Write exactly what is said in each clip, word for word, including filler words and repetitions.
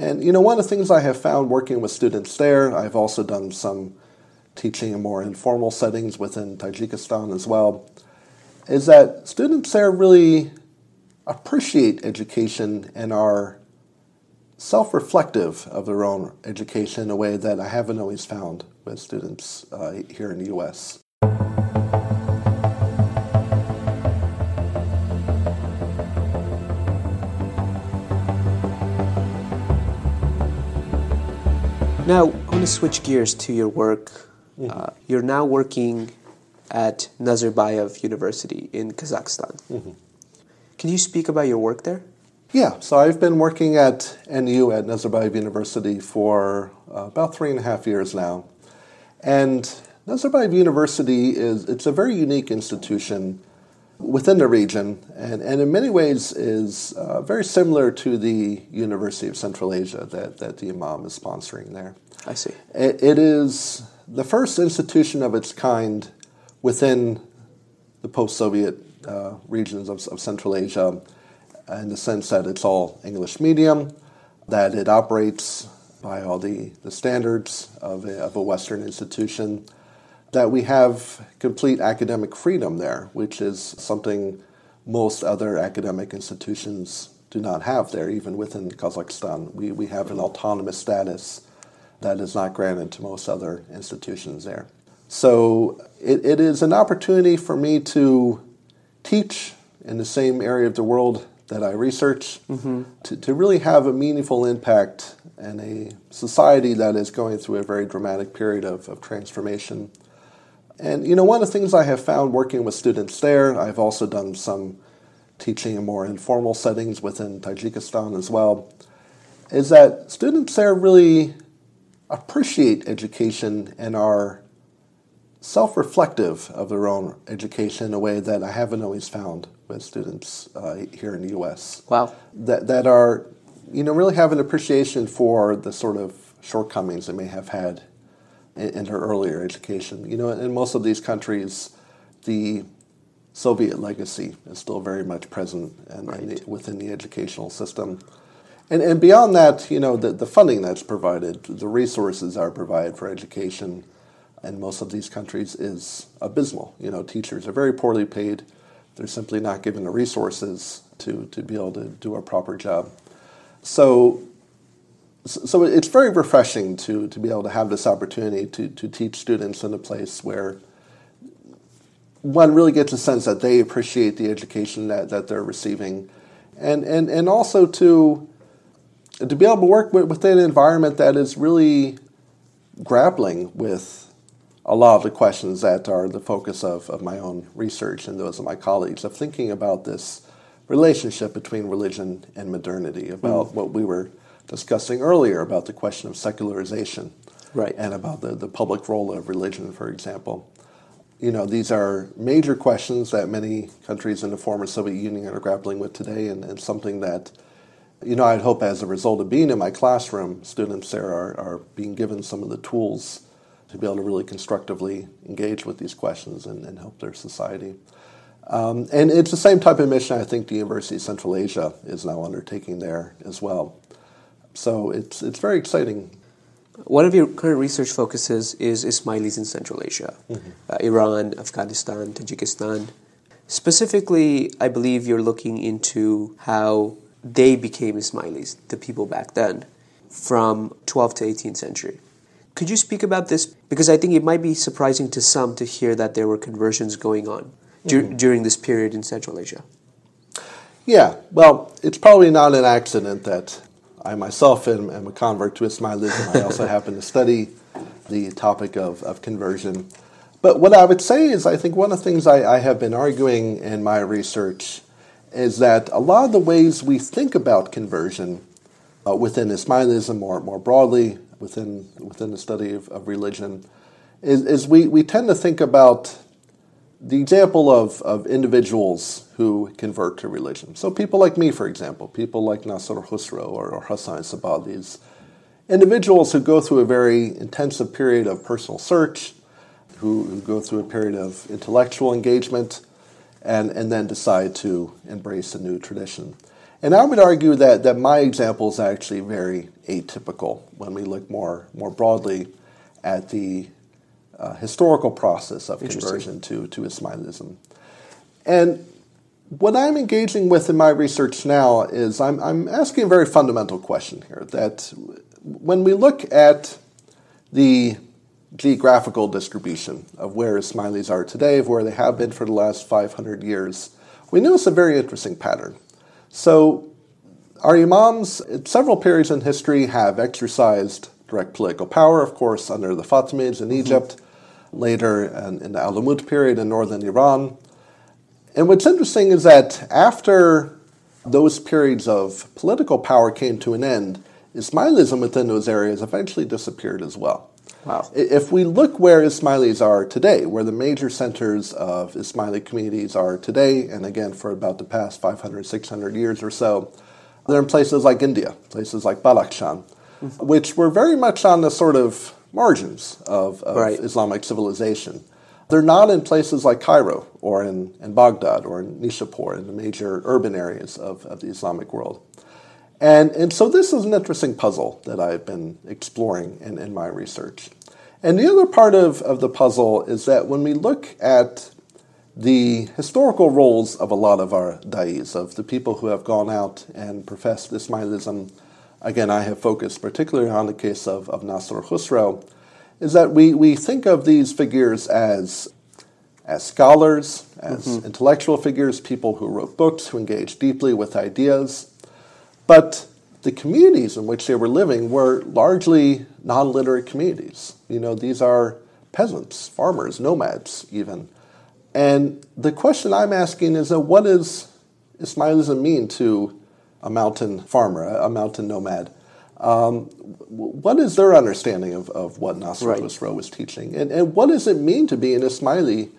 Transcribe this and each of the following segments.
And, you know, one of the things I have found working with students there, I've also done some teaching in more informal settings within Tajikistan as well, is that students there really appreciate education and are self-reflective of their own education in a way that I haven't always found with students uh, here in the U S. Now, I want to switch gears to your work. Mm-hmm. Uh, you're now working at Nazarbayev University in Kazakhstan. Mm-hmm. Can you speak about your work there? Yeah, so I've been working at N U at Nazarbayev University for uh, about three and a half years now. And Nazarbayev University is it's a very unique institution within the region, and, and in many ways is uh, very similar to the University of Central Asia that, that the Imam is sponsoring there. I see. It, it is the first institution of its kind within the post-Soviet uh, regions of, of Central Asia, in the sense that it's all English medium, that it operates by all the, the standards of a, of a Western institution, that we have complete academic freedom there, which is something most other academic institutions do not have there, even within Kazakhstan. We, we have an autonomous status that is not granted to most other institutions there. So it, it is an opportunity for me to teach in the same area of the world that I research, mm-hmm. to, to really have a meaningful impact in a society that is going through a very dramatic period of, of transformation. And, you know, one of the things I have found working with students there, I've also done some teaching in more informal settings within Tajikistan as well, is that students there really appreciate education and are self-reflective of their own education in a way that I haven't always found with students uh, here in the U S. Wow. That that are, you know, really have an appreciation for the sort of shortcomings they may have had in, in their earlier education. You know, in most of these countries, the Soviet legacy is still very much present in, right. in the, within the educational system. And and beyond that, you know, the, the funding that's provided, the resources that are provided for education in most of these countries is abysmal. You know, teachers are very poorly paid. They're simply not given the resources to, to be able to do a proper job. So so it's very refreshing to, to be able to have this opportunity to, to teach students in a place where one really gets a sense that they appreciate the education that, that they're receiving. And, and, and also to, to be able to work with, within an environment that is really grappling with a lot of the questions that are the focus of, of my own research and those of my colleagues, of thinking about this relationship between religion and modernity, about mm. what we were discussing earlier about the question of secularization, right, and about the, the public role of religion, for example. You know, these are major questions that many countries in the former Soviet Union are grappling with today, and, and something that, you know, I'd hope as a result of being in my classroom, students there are, are being given some of the tools to be able to really constructively engage with these questions and, and help their society. Um, and it's the same type of mission I think the University of Central Asia is now undertaking there as well. So it's it's very exciting. One of your current research focuses is Ismailis in Central Asia, mm-hmm. uh, Iran, Afghanistan, Tajikistan. Specifically, I believe you're looking into how they became Ismailis, the people back then, from twelfth to eighteenth century. Could you speak about this? Because I think it might be surprising to some to hear that there were conversions going on dur- mm-hmm. during this period in Central Asia. Yeah, well, it's probably not an accident that I myself am, am a convert to Ismailism. I also happen to study the topic of, of conversion. But what I would say is I think one of the things I, I have been arguing in my research is that a lot of the ways we think about conversion uh, within Ismailism or more broadly, within within the study of, of religion, is, is we, we tend to think about the example of, of individuals who convert to religion. So people like me, for example, people like Nasir Khusraw or, or Hassan-i Sabbah, these individuals who go through a very intensive period of personal search, who, who go through a period of intellectual engagement, and, and then decide to embrace a new tradition. And I would argue that, that my example is actually very atypical when we look more, more broadly at the uh, historical process of conversion to, to Ismailism. And what I'm engaging with in my research now is I'm, I'm asking a very fundamental question here, that when we look at the geographical distribution of where Ismailis are today, of where they have been for the last five hundred years, we notice a very interesting pattern. So our imams at several periods in history have exercised direct political power, of course, under the Fatimids in mm-hmm. Egypt, later in, in the Alamut period in northern Iran. And what's interesting is that after those periods of political power came to an end, Ismailism within those areas eventually disappeared as well. Wow. If we look where Ismailis are today, where the major centers of Ismaili communities are today, and again for about the past five hundred, six hundred years or so, they're in places like India, places like Badakhshan, mm-hmm. which were very much on the sort of margins of, of right. Islamic civilization. They're not in places like Cairo or in, in Baghdad or in Nishapur, in the major urban areas of, of the Islamic world. And, and so this is an interesting puzzle that I've been exploring in, in my research. And the other part of, of the puzzle is that when we look at the historical roles of a lot of our da'is, of the people who have gone out and professed Ismailism, again, I have focused particularly on the case of, of Nasir Khusraw, is that we, we think of these figures as, as scholars, as mm-hmm. intellectual figures, people who wrote books, who engaged deeply with ideas. But the communities in which they were living were largely non-literate communities. You know, these are peasants, farmers, nomads even. And the question I'm asking is, that what does Ismailism mean to a mountain farmer, a mountain nomad? Um, what is their understanding of, of what Nasir Khusraw was teaching? And, and what does it mean to be an Ismaili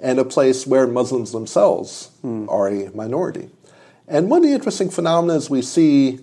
and a place where Muslims themselves mm. are a minority? And one of the interesting phenomena is we see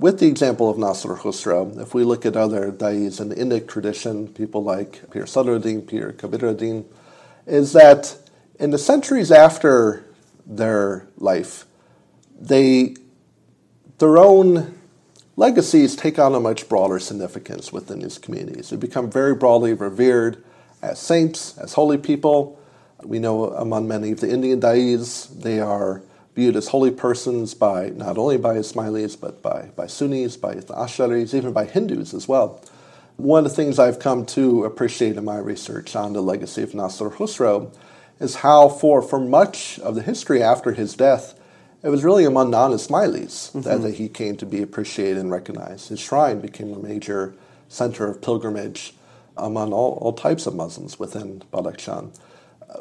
with the example of Nasir Khusraw, if we look at other da'is in the Indic tradition, people like Pir Sadruddin, Pir Kabiruddin, is that in the centuries after their life, they their own legacies take on a much broader significance within these communities. They become very broadly revered as saints, as holy people. We know among many of the Indian da'is, they are viewed as holy persons by not only by Ismailis, but by, by Sunnis, by the Asharis, even by Hindus as well. One of the things I've come to appreciate in my research on the legacy of Nasir Khusraw is how for, for much of the history after his death, it was really among non-Ismailis mm-hmm. that, that he came to be appreciated and recognized. His shrine became a major center of pilgrimage among all, all types of Muslims within Badakhshan.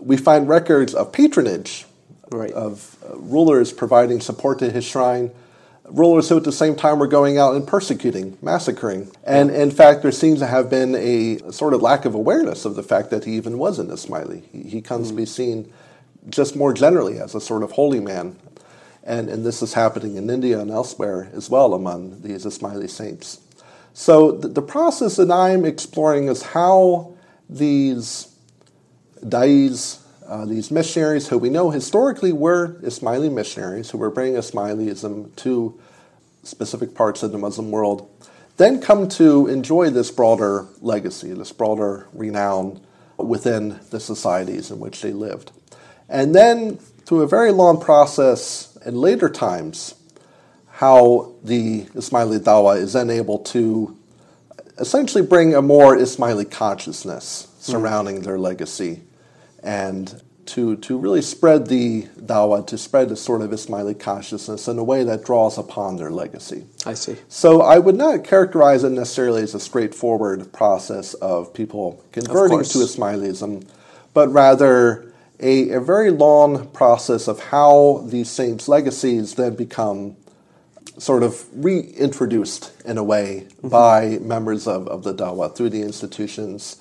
We find records of patronage Right. of uh, rulers providing support to his shrine, rulers who at the same time were going out and persecuting, massacring. And in fact, there seems to have been a, a sort of lack of awareness of the fact that he even was an Ismaili. He, he comes mm-hmm. to be seen just more generally as a sort of holy man. And, and this is happening in India and elsewhere as well among these Ismaili saints. So the, the process that I'm exploring is how these da'is, Uh, these missionaries who we know historically were Ismaili missionaries who were bringing Ismailism to specific parts of the Muslim world, then come to enjoy this broader legacy, this broader renown within the societies in which they lived. And then through a very long process in later times, how the Ismaili Dawah is then able to essentially bring a more Ismaili consciousness surrounding mm. their legacy and to to really spread the Dawah, to spread the sort of Ismaili consciousness in a way that draws upon their legacy. I see. So I would not characterize it necessarily as a straightforward process of people converting of to Ismailism, but rather a, a very long process of how these saints' legacies then become sort of reintroduced in a way mm-hmm. by members of, of the Dawah through the institutions,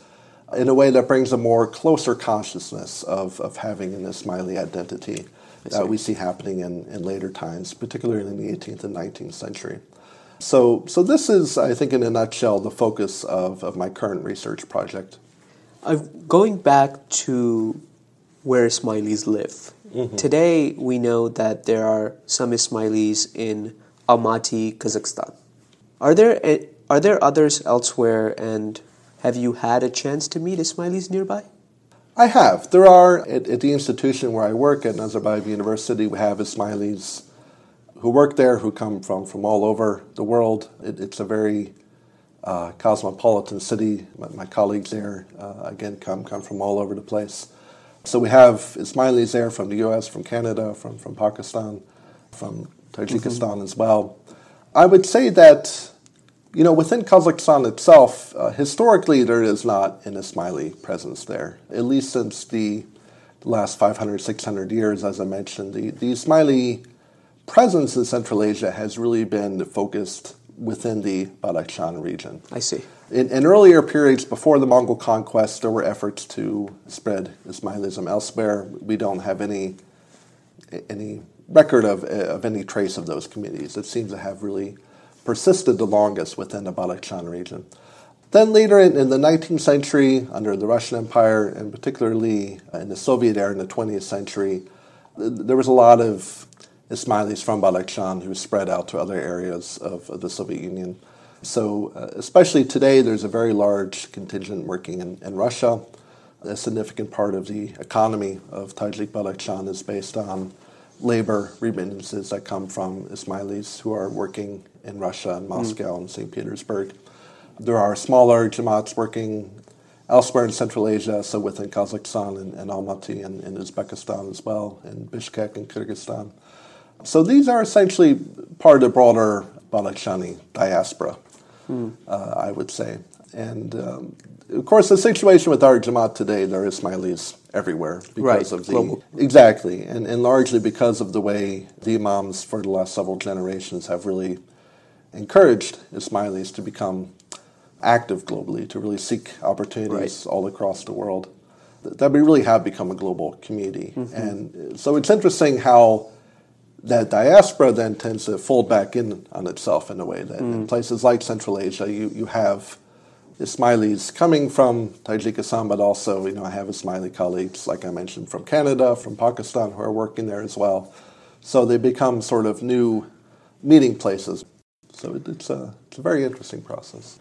in a way that brings a more closer consciousness of, of having an Ismaili identity that we see happening in, in later times, particularly in the eighteenth and nineteenth century. So so this is, I think, in a nutshell, the focus of, of my current research project. Uh, going back to where Ismailis live Mm-hmm. Today, we know that there are some Ismailis in Almaty, Kazakhstan. Are there a, are there others elsewhere, and have you had a chance to meet Ismailis nearby? I have. There are, at, at the institution where I work at Nazarbayev University, we have Ismailis who work there, who come from, from all over the world. It, it's a very uh, cosmopolitan city. My, my colleagues there, uh, again, come, come from all over the place. So we have Ismailis there from the U S, from Canada, from, from Pakistan, from Tajikistan mm-hmm. as well. I would say that, you know, within Kazakhstan itself, uh, historically there is not an Ismaili presence there, at least since the last five hundred, six hundred years, as I mentioned. The, the Ismaili presence in Central Asia has really been focused within the Badakhshan region. I see. In, in earlier periods, before the Mongol conquest, there were efforts to spread Ismailism elsewhere. We don't have any any record of, of any trace of those communities. It seems to have really persisted the longest within the Badakhshan region. Then later in, in the nineteenth century, under the Russian Empire, and particularly in the Soviet era in the twentieth century, there was a lot of Ismailis from Badakhshan who spread out to other areas of, of the Soviet Union. So uh, especially today, there's a very large contingent working in, in Russia. A significant part of the economy of Tajik Badakhshan is based on labor remittances that come from Ismailis who are working in Russia and Moscow mm. and Saint Petersburg. There are smaller jamaats working elsewhere in Central Asia, so within Kazakhstan and, and Almaty and, and Uzbekistan as well, and Bishkek and Kyrgyzstan. So these are essentially part of the broader Badakhshani diaspora, hmm. uh, I would say. And, um, of course, the situation with our Jamaat today, there are Ismailis everywhere. Because right, of the, global. Exactly, and, and largely because of the way the imams for the last several generations have really encouraged Ismailis to become active globally, to really seek opportunities right. all across the world, that we really have become a global community. Mm-hmm. And so it's interesting how that diaspora then tends to fold back in on itself in a way that mm. in places like Central Asia, you, you have Ismailis coming from Tajikistan, but also, you know, I have Ismaili colleagues, like I mentioned, from Canada, from Pakistan, who are working there as well. So they become sort of new meeting places. So it, it's, a, it's a very interesting process.